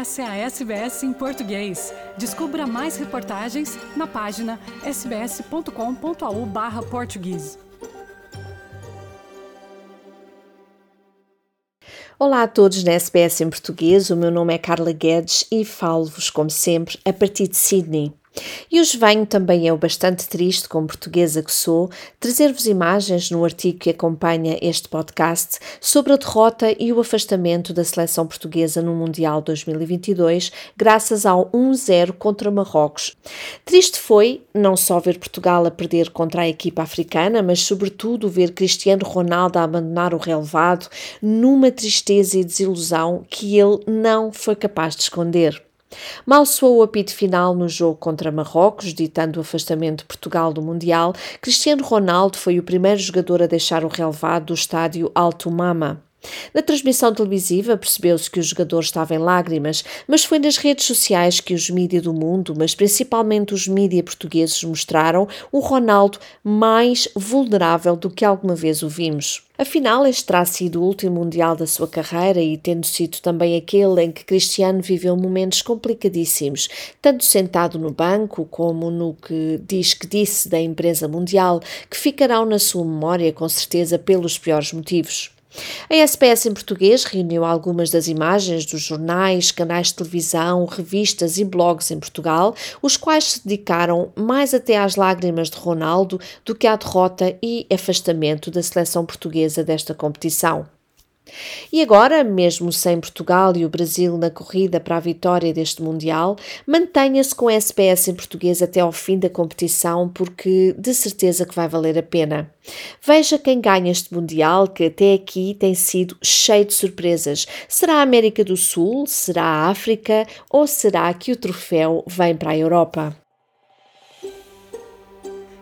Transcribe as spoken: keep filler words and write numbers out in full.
Essa é a S B S em português. Descubra mais reportagens na página s b s ponto com ponto a u barra português. Olá a todos na S B S em português. O meu nome é Carla Guedes e falo-vos, como sempre, a partir de Sydney. E hoje venho também, eu bastante triste como portuguesa que sou, trazer-vos imagens no artigo que acompanha este podcast sobre a derrota e o afastamento da seleção portuguesa no Mundial dois mil e vinte e dois graças ao um zero contra Marrocos. Triste foi não só ver Portugal a perder contra a equipa africana, mas sobretudo ver Cristiano Ronaldo a abandonar o relevado numa tristeza e desilusão que ele não foi capaz de esconder. Mal soou o apito final no jogo contra Marrocos, ditando o afastamento de Portugal do Mundial, Cristiano Ronaldo foi o primeiro jogador a deixar o relevado do estádio Al Thumama. Na transmissão televisiva percebeu-se que o jogador estava em lágrimas, mas foi nas redes sociais que os mídias do mundo, mas principalmente os mídias portugueses, mostraram o Ronaldo mais vulnerável do que alguma vez o vimos. Afinal, este terá sido o último Mundial da sua carreira e tendo sido também aquele em que Cristiano viveu momentos complicadíssimos, tanto sentado no banco como no que diz que disse da imprensa mundial, que ficarão na sua memória com certeza pelos piores motivos. A S P S em português reuniu algumas das imagens dos jornais, canais de televisão, revistas e blogs em Portugal, os quais se dedicaram mais até às lágrimas de Ronaldo do que à derrota e afastamento da seleção portuguesa desta competição. E agora, mesmo sem Portugal e o Brasil na corrida para a vitória deste Mundial, mantenha-se com a S B S em português até ao fim da competição, porque de certeza que vai valer a pena. Veja quem ganha este Mundial, que até aqui tem sido cheio de surpresas. Será a América do Sul? Será a África? Ou será que o troféu vem para a Europa?